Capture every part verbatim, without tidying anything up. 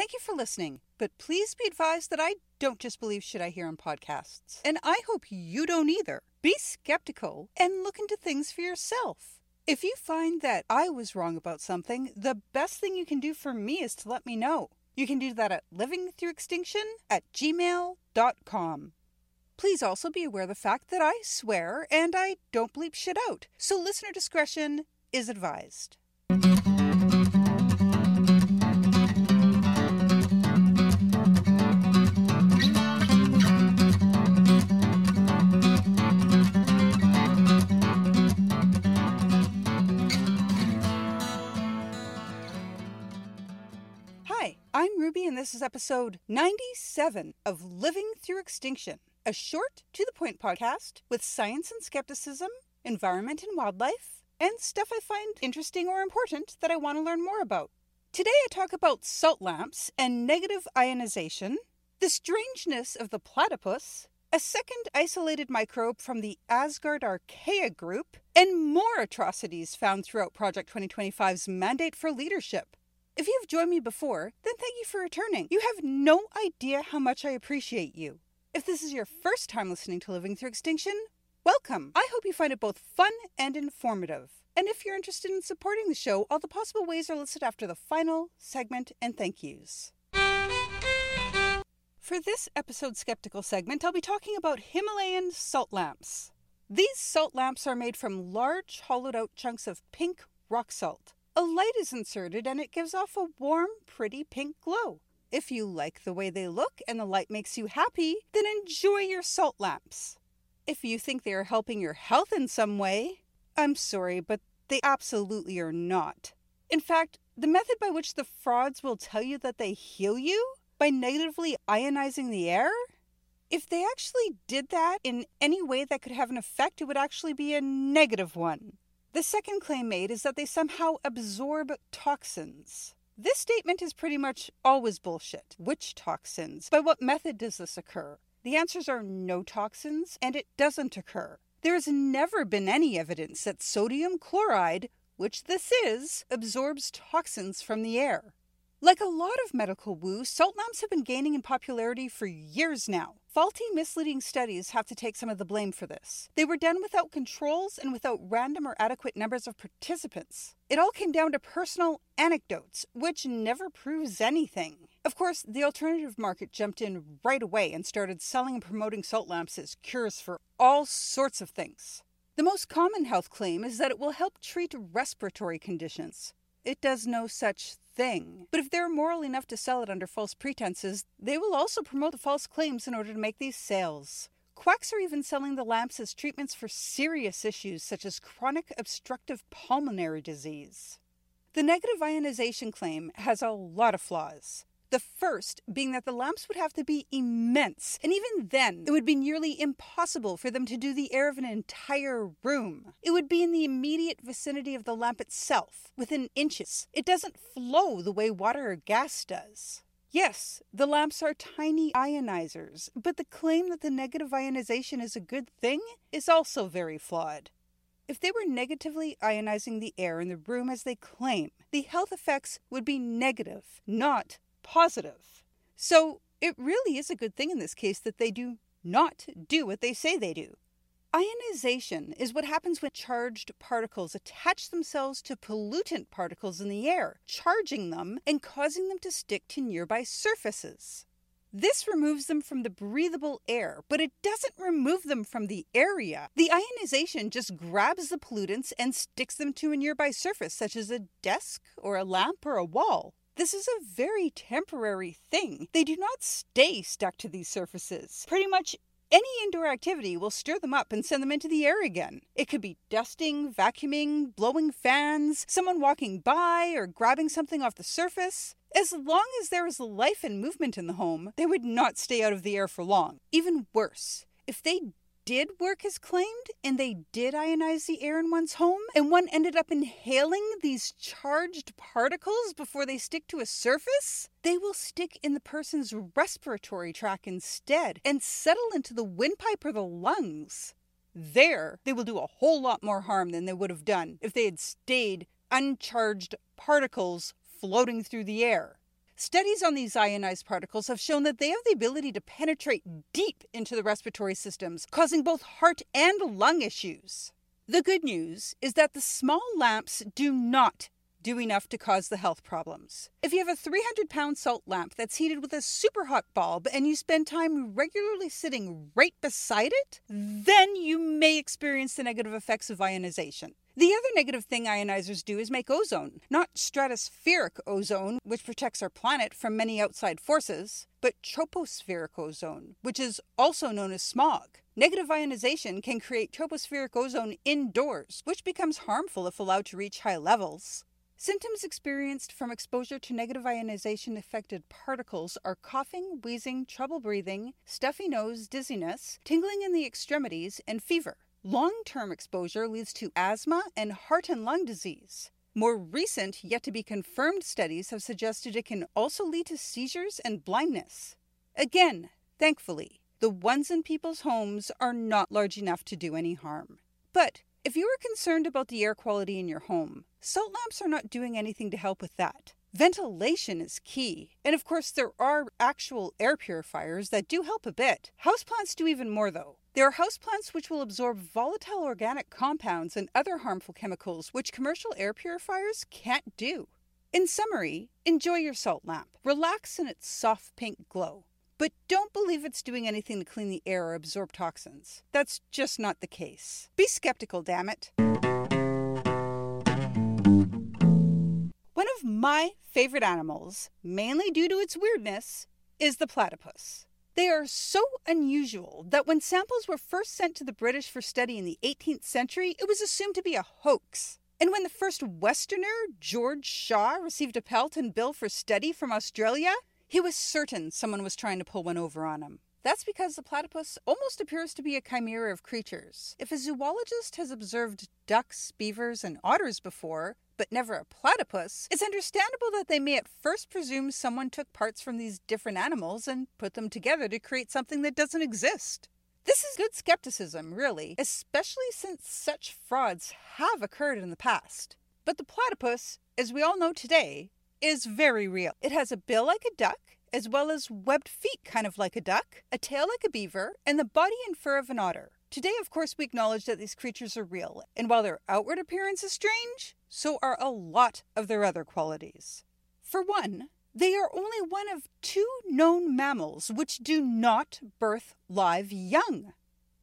Thank you for listening, but please be advised that I don't just believe shit I hear on podcasts, and I hope you don't either. Be skeptical and look into things for yourself. If you find that I was wrong about something, the best thing you can do for me is to let me know. You can do that at living through extinction at gmail dot com. Please also be aware of the fact that I swear and I don't bleep shit out, so listener discretion is advised. Hi, I'm Ruby and this is episode ninety-seven of Living Through Extinction, a short, to-the-point podcast with science and skepticism, environment and wildlife, and stuff I find interesting or important that I want to learn more about. Today I talk about salt lamps and negative ionization, the strangeness of the platypus, a second isolated microbe from the Asgard Archaea group, and more atrocities found throughout Project twenty twenty-five's Mandate for Leadership. If you've joined me before, then thank you for returning. You have no idea how much I appreciate you. If this is your first time listening to Living Through Extinction, welcome! I hope you find it both fun and informative. And if you're interested in supporting the show, all the possible ways are listed after the final segment and thank yous. For this episode's skeptical segment, I'll be talking about Himalayan salt lamps. These salt lamps are made from large, hollowed-out chunks of pink rock salt. A light is inserted and it gives off a warm, pretty pink glow. If you like the way they look and the light makes you happy, then enjoy your salt lamps. If you think they are helping your health in some way, I'm sorry, but they absolutely are not. In fact, the method by which the frauds will tell you that they heal you, by negatively ionizing the air, if they actually did that in any way that could have an effect, it would actually be a negative one. The second claim made is that they somehow absorb toxins. This statement is pretty much always bullshit. Which toxins? By what method does this occur? The answers are no toxins, and it doesn't occur. There has never been any evidence that sodium chloride, which this is, absorbs toxins from the air. Like a lot of medical woo, salt lamps have been gaining in popularity for years now. Faulty, misleading studies have to take some of the blame for this. They were done without controls and without random or adequate numbers of participants. It all came down to personal anecdotes, which never proves anything. Of course, the alternative market jumped in right away and started selling and promoting salt lamps as cures for all sorts of things. The most common health claim is that it will help treat respiratory conditions. It does no such thing. But if they're moral enough to sell it under false pretenses, they will also promote the false claims in order to make these sales. Quacks are even selling the lamps as treatments for serious issues such as chronic obstructive pulmonary disease. The negative ionization claim has a lot of flaws. The first being that the lamps would have to be immense, and even then it would be nearly impossible for them to do the air of an entire room. It would be in the immediate vicinity of the lamp itself, within inches. It doesn't flow the way water or gas does. Yes, the lamps are tiny ionizers, but the claim that the negative ionization is a good thing is also very flawed. If they were negatively ionizing the air in the room as they claim, the health effects would be negative, not positive. So it really is a good thing in this case that they do not do what they say they do. Ionization is what happens when charged particles attach themselves to pollutant particles in the air, charging them and causing them to stick to nearby surfaces. This removes them from the breathable air, but it doesn't remove them from the area. The ionization just grabs the pollutants and sticks them to a nearby surface, such as a desk or a lamp or a wall. This is a very temporary thing. They do not stay stuck to these surfaces. Pretty much any indoor activity will stir them up and send them into the air again. It could be dusting, vacuuming, blowing fans, someone walking by, or grabbing something off the surface. As long as there is life and movement in the home, they would not stay out of the air for long. Even worse, if they did work as claimed, and they did ionize the air in one's home, and one ended up inhaling these charged particles before they stick to a surface, they will stick in the person's respiratory tract instead and settle into the windpipe or the lungs. There, they will do a whole lot more harm than they would have done if they had stayed uncharged particles floating through the air. Studies on these ionized particles have shown that they have the ability to penetrate deep into the respiratory systems, causing both heart and lung issues. The good news is that the small lamps do not do enough to cause the health problems. If you have a three hundred pound salt lamp that's heated with a super hot bulb and you spend time regularly sitting right beside it, then you may experience the negative effects of ionization. The other negative thing ionizers do is make ozone, not stratospheric ozone, which protects our planet from many outside forces, but tropospheric ozone, which is also known as smog. Negative ionization can create tropospheric ozone indoors, which becomes harmful if allowed to reach high levels. Symptoms experienced from exposure to negative ionization-affected particles are coughing, wheezing, trouble breathing, stuffy nose, dizziness, tingling in the extremities, and fever. Long-term exposure leads to asthma and heart and lung disease. More recent, yet-to-be-confirmed studies have suggested it can also lead to seizures and blindness. Again, thankfully, the ones in people's homes are not large enough to do any harm. But if you are concerned about the air quality in your home, salt lamps are not doing anything to help with that. Ventilation is key, and of course there are actual air purifiers that do help a bit. Houseplants do even more though. There are houseplants which will absorb volatile organic compounds and other harmful chemicals which commercial air purifiers can't do. In summary, enjoy your salt lamp. Relax in its soft pink glow. But don't believe it's doing anything to clean the air or absorb toxins. That's just not the case. Be skeptical, damn it. One of my favorite animals, mainly due to its weirdness, is the platypus. They are so unusual that when samples were first sent to the British for study in the eighteenth century, it was assumed to be a hoax. And when the first Westerner, George Shaw, received a pelt and bill for study from Australia, he was certain someone was trying to pull one over on him. That's because the platypus almost appears to be a chimera of creatures. If a zoologist has observed ducks, beavers, and otters before, but never a platypus, it's understandable that they may at first presume someone took parts from these different animals and put them together to create something that doesn't exist. This is good skepticism, really, especially since such frauds have occurred in the past. But the platypus, as we all know today, is very real. It has a bill like a duck, as well as webbed feet kind of like a duck, a tail like a beaver, and the body and fur of an otter. Today, of course, we acknowledge that these creatures are real, and while their outward appearance is strange, so are a lot of their other qualities. For one, they are only one of two known mammals which do not birth live young.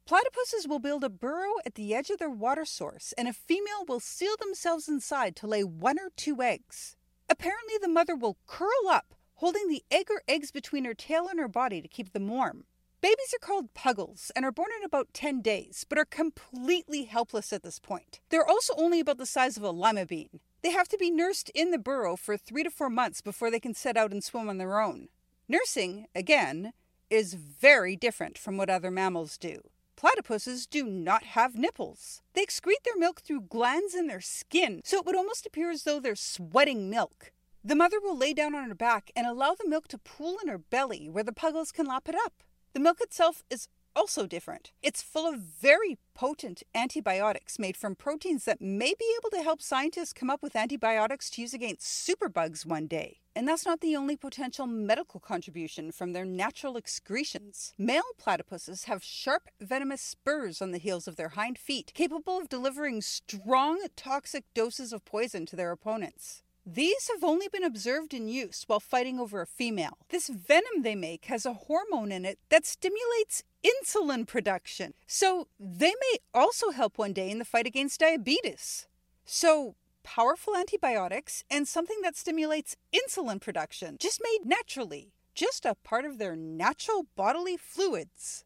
Platypuses will build a burrow at the edge of their water source, and a female will seal themselves inside to lay one or two eggs. Apparently, the mother will curl up, holding the egg or eggs between her tail and her body to keep them warm. Babies are called puggles and are born in about ten days, but are completely helpless at this point. They're also only about the size of a lima bean. They have to be nursed in the burrow for three to four months before they can set out and swim on their own. Nursing, again, is very different from what other mammals do. Platypuses do not have nipples. They excrete their milk through glands in their skin, so it would almost appear as though they're sweating milk. The mother will lay down on her back and allow the milk to pool in her belly, where the puggles can lap it up. The milk itself is also different. It's full of very potent antibiotics made from proteins that may be able to help scientists come up with antibiotics to use against superbugs one day. And that's not the only potential medical contribution from their natural excretions. Male platypuses have sharp, venomous spurs on the heels of their hind feet, capable of delivering strong, toxic doses of poison to their opponents. These have only been observed in use while fighting over a female. This venom they make has a hormone in it that stimulates insulin production, so they may also help one day in the fight against diabetes. So, powerful antibiotics and something that stimulates insulin production, just made naturally, just a part of their natural bodily fluids.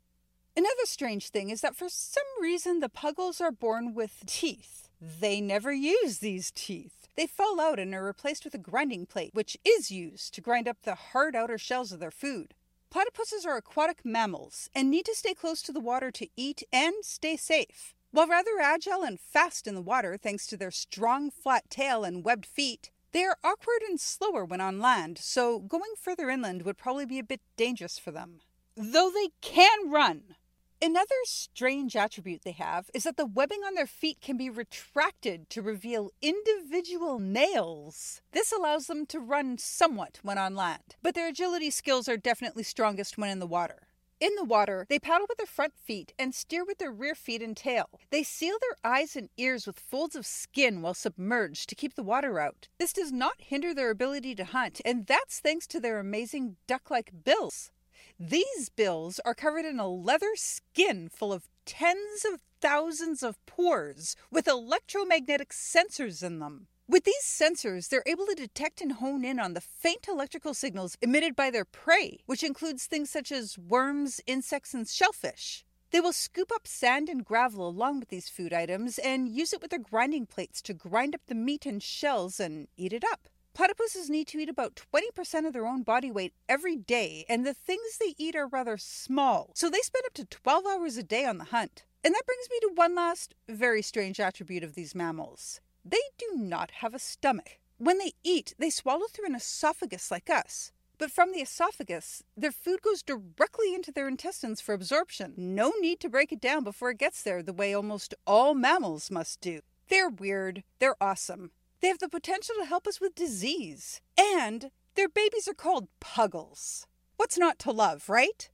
Another strange thing is that for some reason the puggles are born with teeth. They never use these teeth. They fall out and are replaced with a grinding plate, which is used to grind up the hard outer shells of their food. Platypuses are aquatic mammals and need to stay close to the water to eat and stay safe. While rather agile and fast in the water thanks to their strong flat tail and webbed feet, they are awkward and slower when on land, so going further inland would probably be a bit dangerous for them. Though they can run! Another strange attribute they have is that the webbing on their feet can be retracted to reveal individual nails. This allows them to run somewhat when on land, but their agility skills are definitely strongest when in the water. In the water, they paddle with their front feet and steer with their rear feet and tail. They seal their eyes and ears with folds of skin while submerged to keep the water out. This does not hinder their ability to hunt, and that's thanks to their amazing duck-like bills. These bills are covered in a leather skin full of tens of thousands of pores with electromagnetic sensors in them. With these sensors, they're able to detect and hone in on the faint electrical signals emitted by their prey, which includes things such as worms, insects, and shellfish. They will scoop up sand and gravel along with these food items and use it with their grinding plates to grind up the meat and shells and eat it up. Platypuses need to eat about twenty percent of their own body weight every day, and the things they eat are rather small, so they spend up to twelve hours a day on the hunt. And that brings me to one last very strange attribute of these mammals. They do not have a stomach. When they eat, they swallow through an esophagus like us. But from the esophagus, their food goes directly into their intestines for absorption. No need to break it down before it gets there, the way almost all mammals must do. They're weird. They're awesome. They have the potential to help us with disease. And their babies are called puggles. What's not to love, right?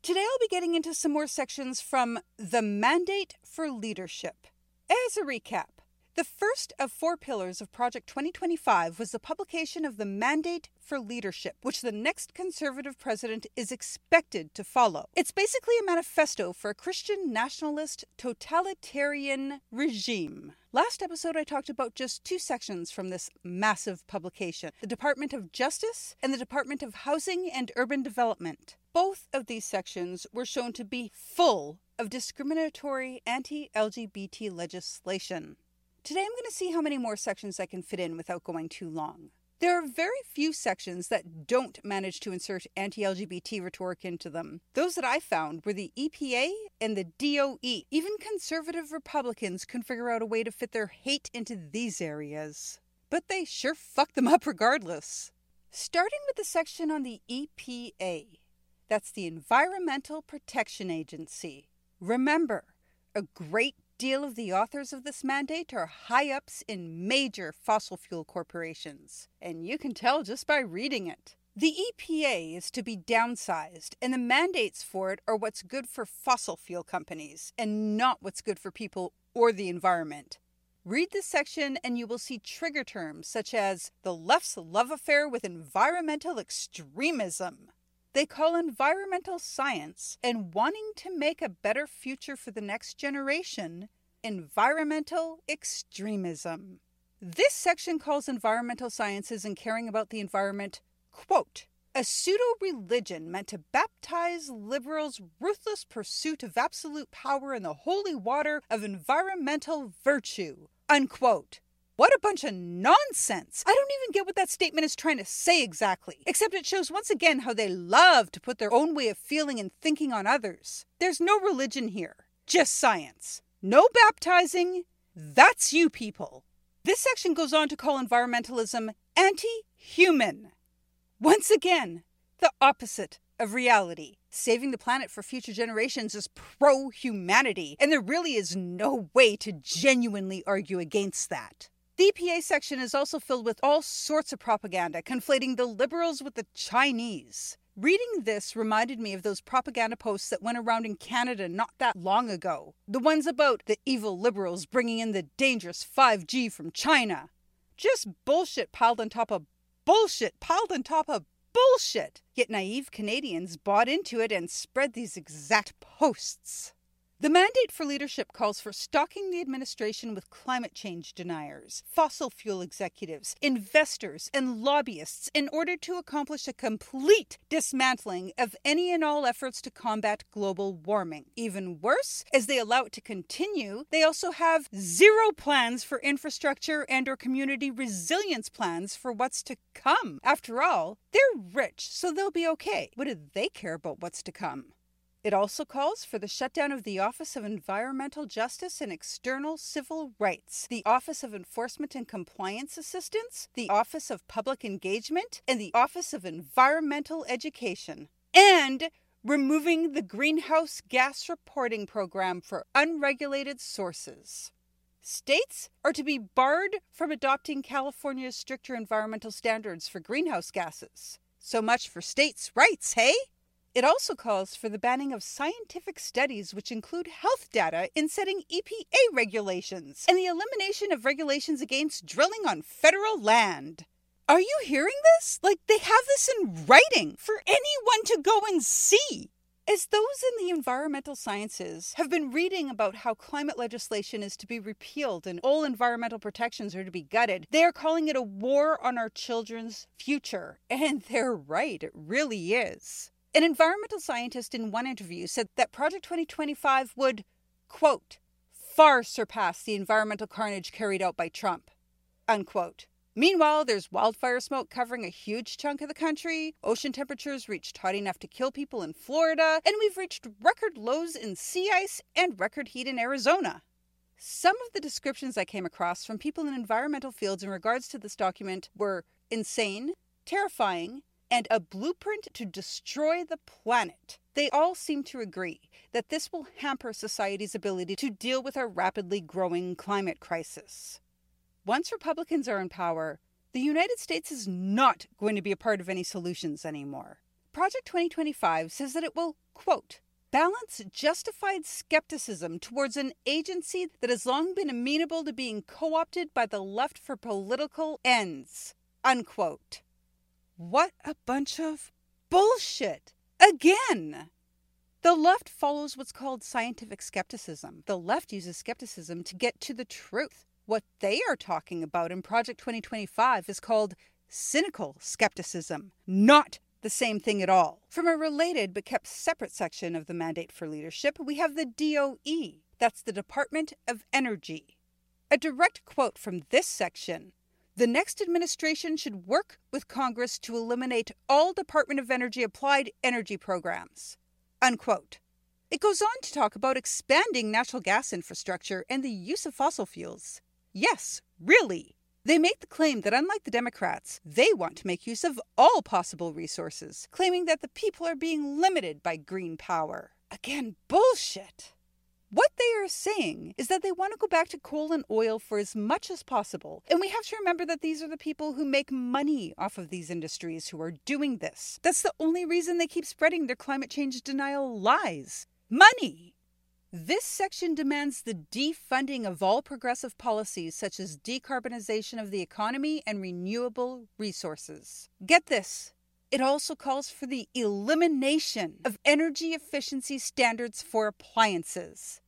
Today I'll be getting into some more sections from The Mandate for Leadership. As a recap, the first of four pillars of Project twenty twenty-five was the publication of the Mandate for Leadership, which the next Conservative president is expected to follow. It's basically a manifesto for a Christian nationalist totalitarian regime. Last episode, I talked about just two sections from this massive publication, the Department of Justice and the Department of Housing and Urban Development. Both of these sections were shown to be full of discriminatory anti-L G B T legislation. Today I'm going to see how many more sections I can fit in without going too long. There are very few sections that don't manage to insert anti-L G B T rhetoric into them. Those that I found were the E P A and the D O E. Even conservative Republicans can figure out a way to fit their hate into these areas. But they sure fuck them up regardless. Starting with the section on the E P A. That's the Environmental Protection Agency. Remember, a great deal of the authors of this mandate are high-ups in major fossil fuel corporations, and you can tell just by reading it. The E P A is to be downsized, and the mandates for it are what's good for fossil fuel companies, and not what's good for people or the environment. Read this section and you will see trigger terms such as the left's love affair with environmental extremism. They call environmental science and wanting to make a better future for the next generation environmental extremism. This section calls environmental sciences and caring about the environment, quote, a pseudo-religion meant to baptize liberals' ruthless pursuit of absolute power in the holy water of environmental virtue, unquote. What a bunch of nonsense! I don't even get what that statement is trying to say exactly, except it shows once again how they love to put their own way of feeling and thinking on others. There's no religion here, just science. No baptizing, that's you people. This section goes on to call environmentalism anti-human. Once again, the opposite of reality. Saving the planet for future generations is pro-humanity, and there really is no way to genuinely argue against that. The E P A section is also filled with all sorts of propaganda, conflating the liberals with the Chinese. Reading this reminded me of those propaganda posts that went around in Canada not that long ago. The ones about the evil liberals bringing in the dangerous five G from China. Just bullshit piled on top of bullshit piled on top of bullshit! Yet naive Canadians bought into it and spread these exact posts. The Mandate for Leadership calls for stocking the administration with climate change deniers, fossil fuel executives, investors, and lobbyists in order to accomplish a complete dismantling of any and all efforts to combat global warming. Even worse, as they allow it to continue, they also have zero plans for infrastructure and or community resilience plans for what's to come. After all, they're rich, so they'll be okay. What do they care about what's to come? It also calls for the shutdown of the Office of Environmental Justice and External Civil Rights, the Office of Enforcement and Compliance Assistance, the Office of Public Engagement, and the Office of Environmental Education. And removing the greenhouse gas reporting program for unregulated sources. States are to be barred from adopting California's stricter environmental standards for greenhouse gases. So much for states' rights, hey? It also calls for the banning of scientific studies which include health data in setting E P A regulations and the elimination of regulations against drilling on federal land. Are you hearing this? Like, they have this in writing for anyone to go and see. As those in the environmental sciences have been reading about how climate legislation is to be repealed and all environmental protections are to be gutted, they are calling it a war on our children's future. And they're right, it really is. An environmental scientist in one interview said that Project twenty twenty-five would, quote, far surpass the environmental carnage carried out by Trump, unquote. Meanwhile, there's wildfire smoke covering a huge chunk of the country, ocean temperatures reached hot enough to kill people in Florida, and we've reached record lows in sea ice and record heat in Arizona. Some of the descriptions I came across from people in environmental fields in regards to this document were insane, terrifying, and a blueprint to destroy the planet. They all seem to agree that this will hamper society's ability to deal with our rapidly growing climate crisis. Once Republicans are in power, the United States is not going to be a part of any solutions anymore. Project twenty twenty-five says that it will, quote, balance justified skepticism towards an agency that has long been amenable to being co-opted by the left for political ends, unquote. What a bunch of bullshit. Again! The left follows what's called scientific skepticism. The left uses skepticism to get to the truth. What they are talking about in Project twenty twenty-five is called cynical skepticism. Not the same thing at all. From a related but kept separate section of the Mandate for Leadership, we have the D O E. That's the Department of Energy. A direct quote from this section. The next administration should work with Congress to eliminate all Department of Energy applied energy programs, unquote. It goes on to talk about expanding natural gas infrastructure and the use of fossil fuels. Yes, really. They make the claim that unlike the Democrats, they want to make use of all possible resources, claiming that the people are being limited by green power. Again, bullshit. What they are saying is that they want to go back to coal and oil for as much as possible. And we have to remember that these are the people who make money off of these industries who are doing this. That's the only reason they keep spreading their climate change denial lies. Money! This section demands the defunding of all progressive policies such as decarbonization of the economy and renewable resources. Get this. It also calls for the elimination of energy efficiency standards for appliances.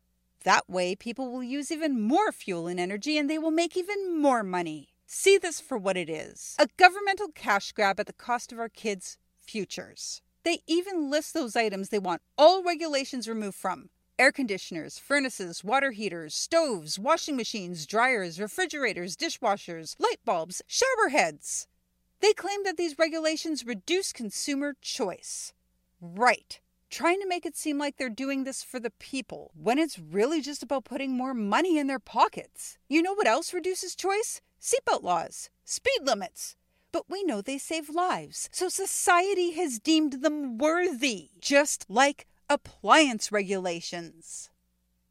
That way, people will use even more fuel and energy and they will make even more money. See this for what it is. A governmental cash grab at the cost of our kids' futures. They even list those items they want all regulations removed from. Air conditioners, furnaces, water heaters, stoves, washing machines, dryers, refrigerators, dishwashers, light bulbs, shower heads. They claim that these regulations reduce consumer choice. Right. Trying to make it seem like they're doing this for the people, when it's really just about putting more money in their pockets. You know what else reduces choice? Seatbelt laws, speed limits. But we know they save lives, so society has deemed them worthy, just like appliance regulations.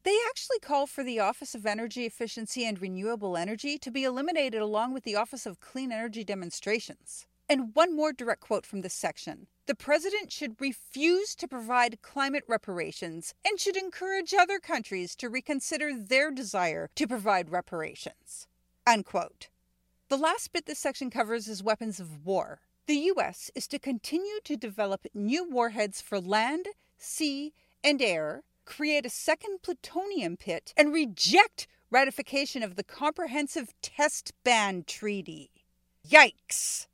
They actually call for the Office of Energy Efficiency and Renewable Energy to be eliminated along with the Office of Clean Energy Demonstrations. And one more direct quote from this section. The president should refuse to provide climate reparations and should encourage other countries to reconsider their desire to provide reparations, unquote. The last bit this section covers is weapons of war. The U S is to continue to develop new warheads for land, sea, and air, create a second plutonium pit, and reject ratification of the Comprehensive Test Ban Treaty. Yikes!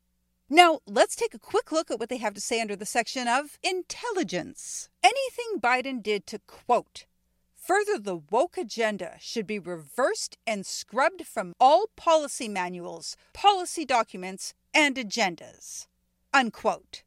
Now, let's take a quick look at what they have to say under the section of intelligence. Anything Biden did to, quote, further the woke agenda should be reversed and scrubbed from all policy manuals, policy documents, and agendas, unquote.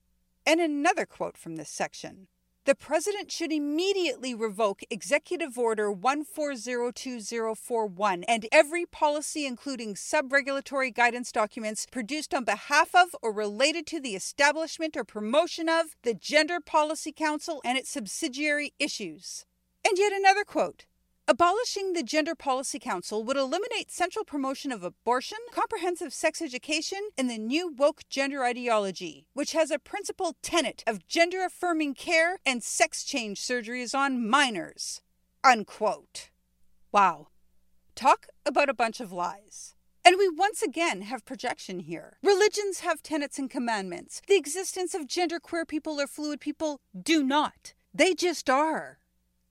And another quote from this section. the president should immediately revoke Executive Order one four zero two zero four one and every policy, including sub-regulatory guidance documents produced on behalf of or related to the establishment or promotion of the Gender Policy Council and its subsidiary issues. And yet another quote. Abolishing the Gender Policy Council would eliminate central promotion of abortion, comprehensive sex education, and the new woke gender ideology, which has a principal tenet of gender-affirming care and sex change surgeries on minors. Unquote. Wow. Talk about a bunch of lies. And we once again have projection here. Religions have tenets and commandments. The existence of genderqueer people or fluid people do not. They just are.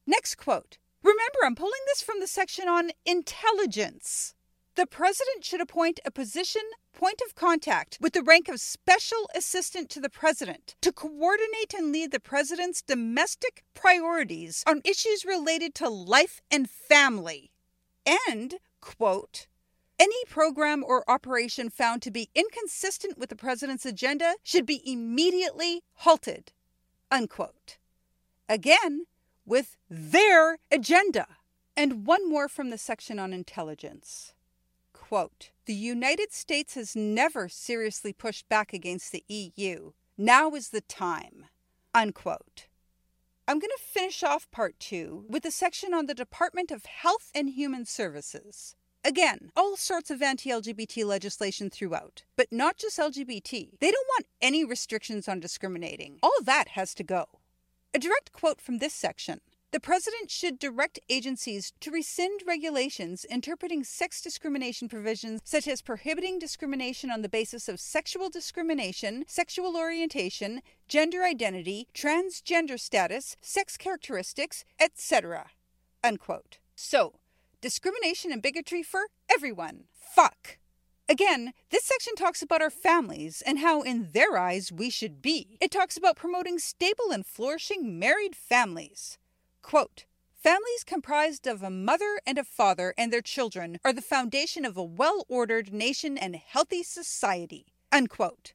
Next quote. Remember, I'm pulling this from the section on intelligence. The president should appoint a position point of contact with the rank of special assistant to the president to coordinate and lead the president's domestic priorities on issues related to life and family. And, quote, any program or operation found to be inconsistent with the president's agenda should be immediately halted, unquote. Again, with their agenda. And one more from the section on intelligence. Quote, the United States has never seriously pushed back against the E U. Now is the time. Unquote. I'm going to finish off part two with a section on the Department of Health and Human Services. Again, all sorts of anti-L G B T legislation throughout, but not just L G B T. They don't want any restrictions on discriminating. All that has to go. A direct quote from this section. The president should direct agencies to rescind regulations interpreting sex discrimination provisions such as prohibiting discrimination on the basis of sexual discrimination, sexual orientation, gender identity, transgender status, sex characteristics, et cetera. Unquote. So, discrimination and bigotry for everyone. Fuck. Again, this section talks about our families and how, in their eyes, we should be. It talks about promoting stable and flourishing married families. Quote, families comprised of a mother and a father and their children are the foundation of a well-ordered nation and healthy society. Unquote.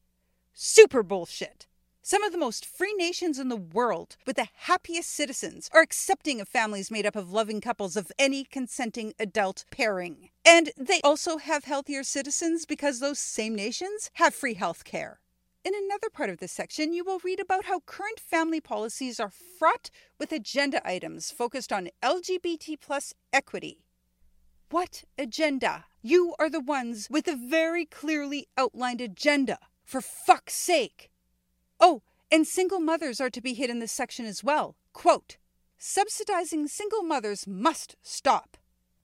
Super bullshit. Some of the most free nations in the world, with the happiest citizens, are accepting of families made up of loving couples of any consenting adult pairing. And they also have healthier citizens because those same nations have free health care. In another part of this section, you will read about how current family policies are fraught with agenda items focused on L G B T plus equity. What agenda? You are the ones with a very clearly outlined agenda. For fuck's sake. Oh, and single mothers are to be hit in this section as well. Quote, subsidizing single mothers must stop.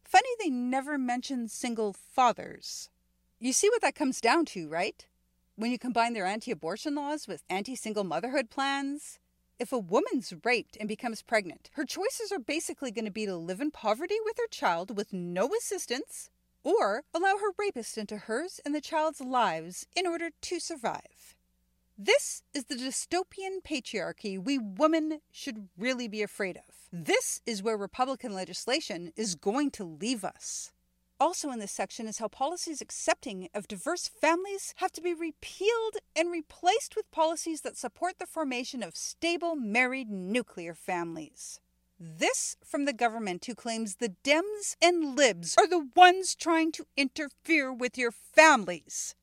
Funny they never mention single fathers. You see what that comes down to, right? When you combine their anti-abortion laws with anti-single motherhood plans. If a woman's raped and becomes pregnant, her choices are basically going to be to live in poverty with her child with no assistance, or allow her rapist into hers and the child's lives in order to survive. This is the dystopian patriarchy we women should really be afraid of. This is where Republican legislation is going to leave us. Also in this section is how policies accepting of diverse families have to be repealed and replaced with policies that support the formation of stable married nuclear families. This from the government who claims the Dems and Libs are the ones trying to interfere with your families.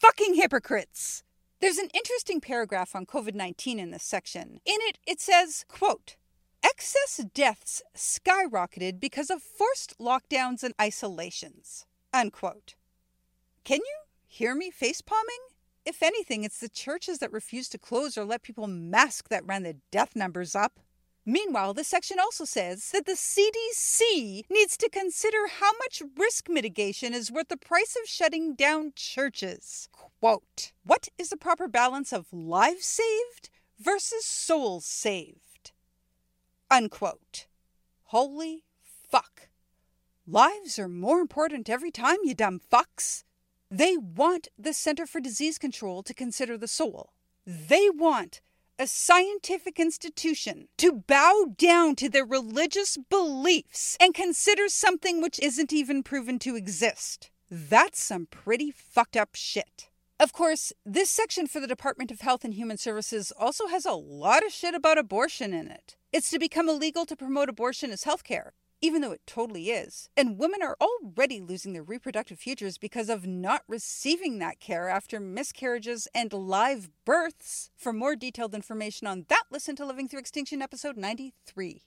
Fucking hypocrites! There's an interesting paragraph on COVID nineteen in this section. In it, it says, quote, excess deaths skyrocketed because of forced lockdowns and isolations, unquote. Can you hear me facepalming? If anything, it's the churches that refuse to close or let people mask that ran the death numbers up. Meanwhile, this section also says that the C D C needs to consider how much risk mitigation is worth the price of shutting down churches. Quote, what is the proper balance of lives saved versus souls saved? Unquote. Holy fuck. Lives are more important every time, you dumb fucks. They want the Center for Disease Control to consider the soul. They want a scientific institution to bow down to their religious beliefs and consider something which isn't even proven to exist. That's some pretty fucked up shit. Of course, this section for the Department of Health and Human Services also has a lot of shit about abortion in it. It's to become illegal to promote abortion as healthcare, even though it totally is. And women are already losing their reproductive futures because of not receiving that care after miscarriages and live births. For more detailed information on that, listen to Living Through Extinction, episode ninety-three.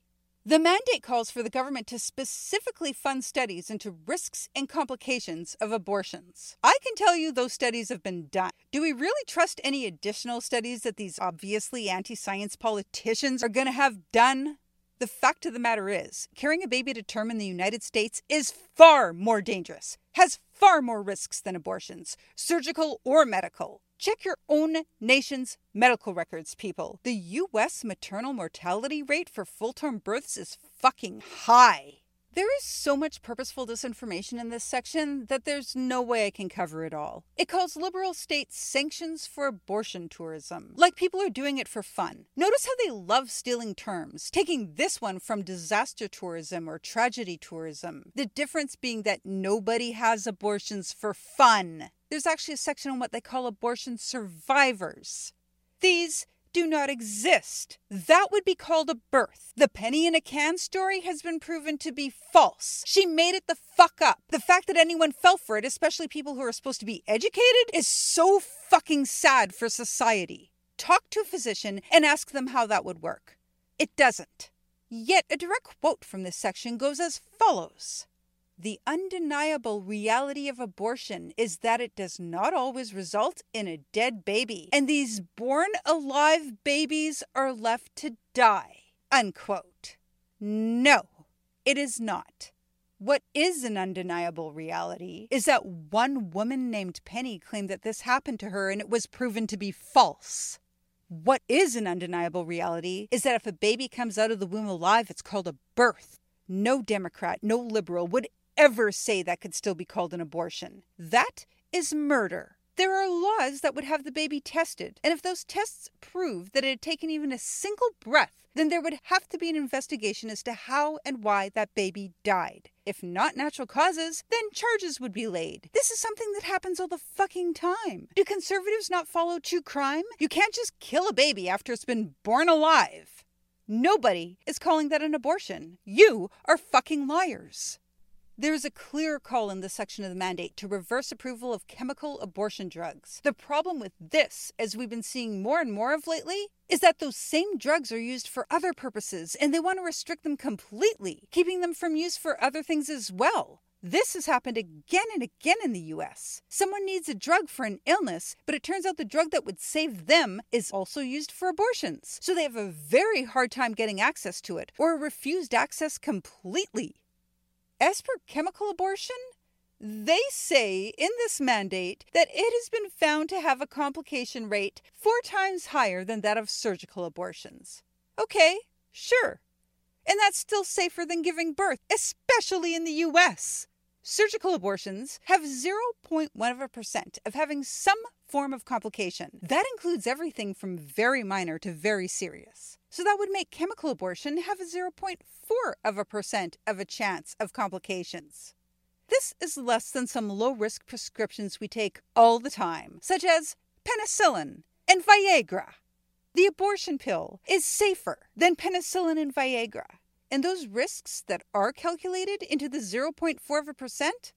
The mandate calls for the government to specifically fund studies into risks and complications of abortions. I can tell you those studies have been done. Do we really trust any additional studies that these obviously anti-science politicians are going to have done? The fact of the matter is, carrying a baby to term in the United States is far more dangerous, has far more risks than abortions, surgical or medical. Check your own nation's medical records, people. The U S maternal mortality rate for full-term births is fucking high. There is so much purposeful disinformation in this section that there's no way I can cover it all. It calls liberal states sanctions for abortion tourism, like people are doing it for fun. Notice how they love stealing terms, taking this one from disaster tourism or tragedy tourism. The difference being that nobody has abortions for fun. There's actually a section on what they call abortion survivors. These do not exist. That would be called a birth. The penny in a can story has been proven to be false. She made it the fuck up. The fact that anyone fell for it, especially people who are supposed to be educated, is so fucking sad for society. Talk to a physician and ask them how that would work. It doesn't. Yet a direct quote from this section goes as follows. The undeniable reality of abortion is that it does not always result in a dead baby, and these born alive babies are left to die. Unquote. No, it is not. What is an undeniable reality is that one woman named Penny claimed that this happened to her and it was proven to be false. What is an undeniable reality is that if a baby comes out of the womb alive, it's called a birth. No Democrat, no liberal would ever say that could still be called an abortion. That is murder. There are laws that would have the baby tested, and if those tests prove that it had taken even a single breath, then there would have to be an investigation as to how and why that baby died. If not natural causes, then charges would be laid. This is something that happens all the fucking time. Do conservatives not follow true crime? You can't just kill a baby after it's been born alive. Nobody is calling that an abortion. You are fucking liars. There is a clear call in this section of the mandate to reverse approval of chemical abortion drugs. The problem with this, as we've been seeing more and more of lately, is that those same drugs are used for other purposes, and they want to restrict them completely, keeping them from use for other things as well. This has happened again and again in the U S. Someone needs a drug for an illness, but it turns out the drug that would save them is also used for abortions. So they have a very hard time getting access to it, or refused access completely. As per chemical abortion, they say in this mandate that it has been found to have a complication rate four times higher than that of surgical abortions. Okay, sure. And that's still safer than giving birth, especially in the U S. Surgical abortions have zero point one percent of having some form of complication. That includes everything from very minor to very serious. So that would make chemical abortion have a zero point four percent of a chance of complications. This is less than some low-risk prescriptions we take all the time, such as penicillin and Viagra. The abortion pill is safer than penicillin and Viagra, and those risks that are calculated into the zero point four percent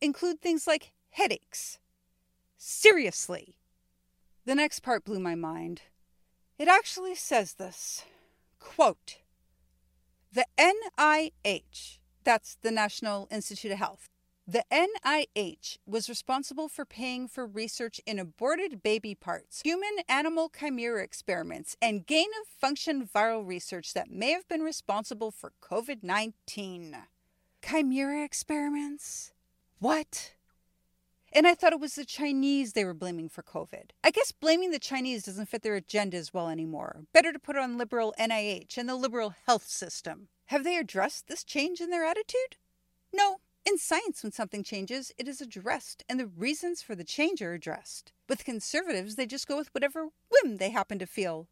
include things like headaches. Seriously. The next part blew my mind. It actually says this, quote, the N I H, that's the National Institute of Health, the N I H was responsible for paying for research in aborted baby parts, human-animal chimera experiments, and gain-of-function viral research that may have been responsible for covid nineteen. Chimera experiments? What? And I thought it was the Chinese they were blaming for COVID. I guess blaming the Chinese doesn't fit their agendas well anymore. Better to put on liberal N I H and the liberal health system. Have they addressed this change in their attitude? No. In science, when something changes, it is addressed, and the reasons for the change are addressed. With conservatives, they just go with whatever whim they happen to feel.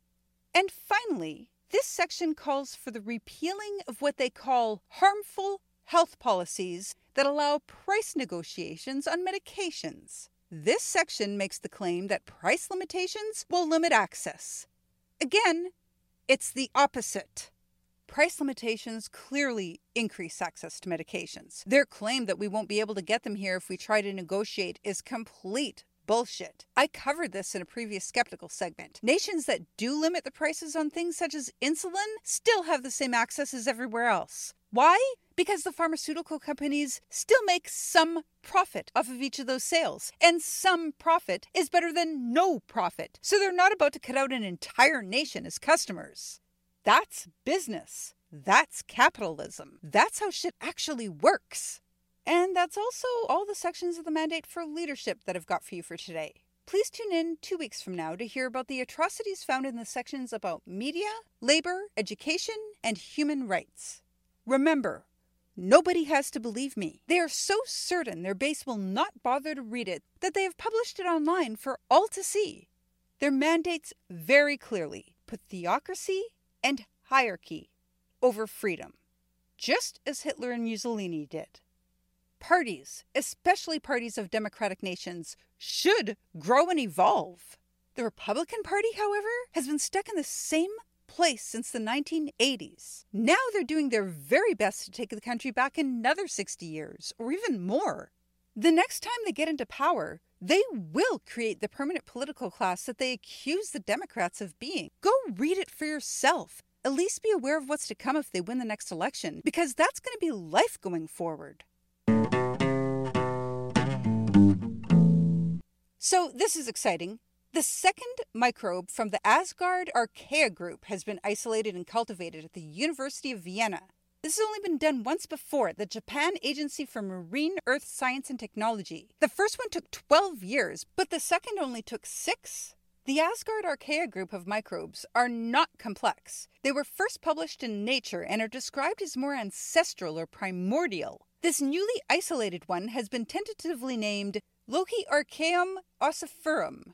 And finally, this section calls for the repealing of what they call harmful health policies that allow price negotiations on medications. This section makes the claim that price limitations will limit access. Again, it's the opposite. Price limitations clearly increase access to medications. Their claim that we won't be able to get them here if we try to negotiate is complete bullshit. I covered this in a previous skeptical segment. Nations that do limit the prices on things such as insulin still have the same access as everywhere else. Why? Because the pharmaceutical companies still make some profit off of each of those sales. And some profit is better than no profit. So they're not about to cut out an entire nation as customers. That's business. That's capitalism. That's how shit actually works. And that's also all the sections of the Mandate for Leadership that I've got for you for today. Please tune in two weeks from now to hear about the atrocities found in the sections about media, labor, education, and human rights. Remember, nobody has to believe me. They are so certain their base will not bother to read it that they have published it online for all to see. Their mandates very clearly put theocracy and hierarchy over freedom, just as Hitler and Mussolini did. Parties, especially parties of democratic nations, should grow and evolve. The Republican Party, however, has been stuck in the same place since the nineteen eighties. Now they're doing their very best to take the country back another sixty years, or even more. The next time they get into power, they will create the permanent political class that they accuse the Democrats of being. Go read it for yourself. At least be aware of what's to come if they win the next election, because that's going to be life going forward. So this is exciting. The second microbe from the Asgard Archaea group has been isolated and cultivated at the University of Vienna. This has only been done once before at the Japan Agency for Marine Earth Science and Technology. The first one took twelve years, but the second only took six. The Asgard Archaea group of microbes are not complex. They were first published in Nature and are described as more ancestral or primordial. This newly isolated one has been tentatively named Loki Archaeum Ossiferum.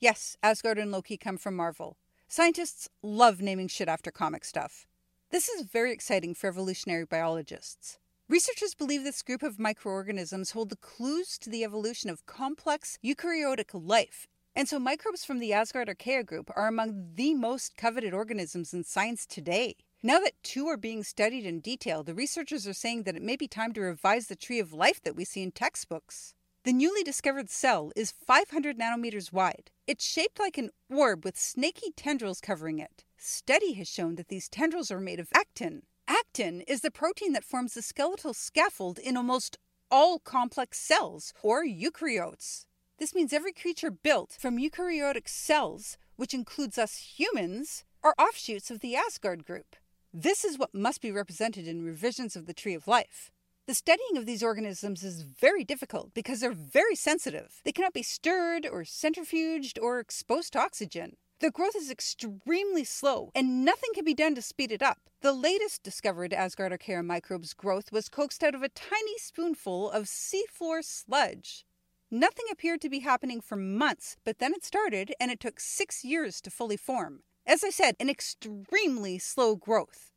Yes, Asgard and Loki come from Marvel. Scientists love naming shit after comic stuff. This is very exciting for evolutionary biologists. Researchers believe this group of microorganisms hold the clues to the evolution of complex eukaryotic life, and so microbes from the Asgard Archaea group are among the most coveted organisms in science today. Now that two are being studied in detail, the researchers are saying that it may be time to revise the tree of life that we see in textbooks. The newly discovered cell is five hundred nanometers wide. It's shaped like an orb with snaky tendrils covering it. Study has shown that these tendrils are made of actin. Actin is the protein that forms the skeletal scaffold in almost all complex cells, or eukaryotes. This means every creature built from eukaryotic cells, which includes us humans, are offshoots of the Asgard group. This is what must be represented in revisions of the Tree of Life. The studying of these organisms is very difficult because they're very sensitive. They cannot be stirred or centrifuged or exposed to oxygen. Their growth is extremely slow, and nothing can be done to speed it up. The latest discovered Asgard Archaea microbe's growth was coaxed out of a tiny spoonful of seafloor sludge. Nothing appeared to be happening for months, but then it started, and it took six years to fully form. As I said, an extremely slow growth.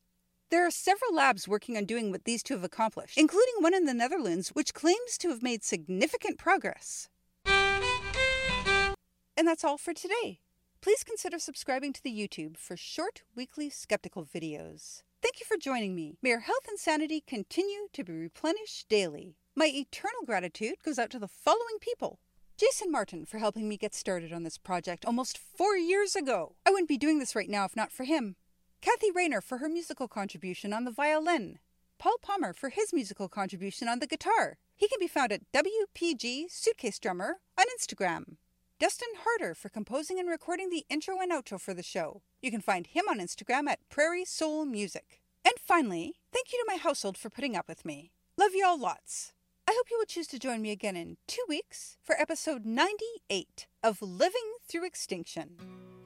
There are several labs working on doing what these two have accomplished, including one in the Netherlands, which claims to have made significant progress. And that's all for today. Please consider subscribing to the YouTube for short weekly skeptical videos. Thank you for joining me. May your health and sanity continue to be replenished daily. My eternal gratitude goes out to the following people. Jason Martin for helping me get started on this project almost four years ago. I wouldn't be doing this right now if not for him. Kathy Rayner for her musical contribution on the violin. Paul Palmer for his musical contribution on the guitar. He can be found at W P G Suitcase Drummer on Instagram. Dustin Harder for composing and recording the intro and outro for the show. You can find him on Instagram at Prairie Soul Music. And finally, thank you to my household for putting up with me. Love y'all lots. I hope you will choose to join me again in two weeks for episode ninety-eight of Living Through Extinction.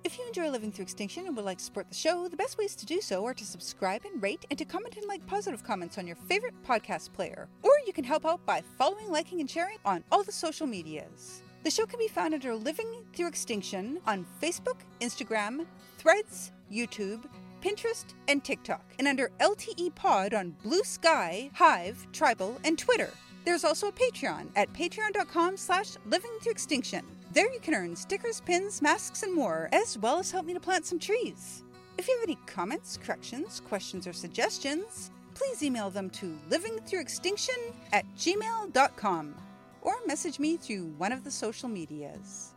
If you enjoy Living Through Extinction and would like to support the show, the best ways to do so are to subscribe and rate and to comment and like positive comments on your favorite podcast player. Or you can help out by following, liking, and sharing on all the social medias. The show can be found under Living Through Extinction on Facebook, Instagram, Threads, YouTube, Pinterest, and TikTok, and under L T E Pod on Blue Sky, Hive, Tribal, and Twitter. There's also a Patreon at patreon.com slash livingthroughextinction. There you can earn stickers, pins, masks, and more, as well as help me to plant some trees. If you have any comments, corrections, questions, or suggestions, please email them to livingthroughextinction at gmail dot com or message me through one of the social medias.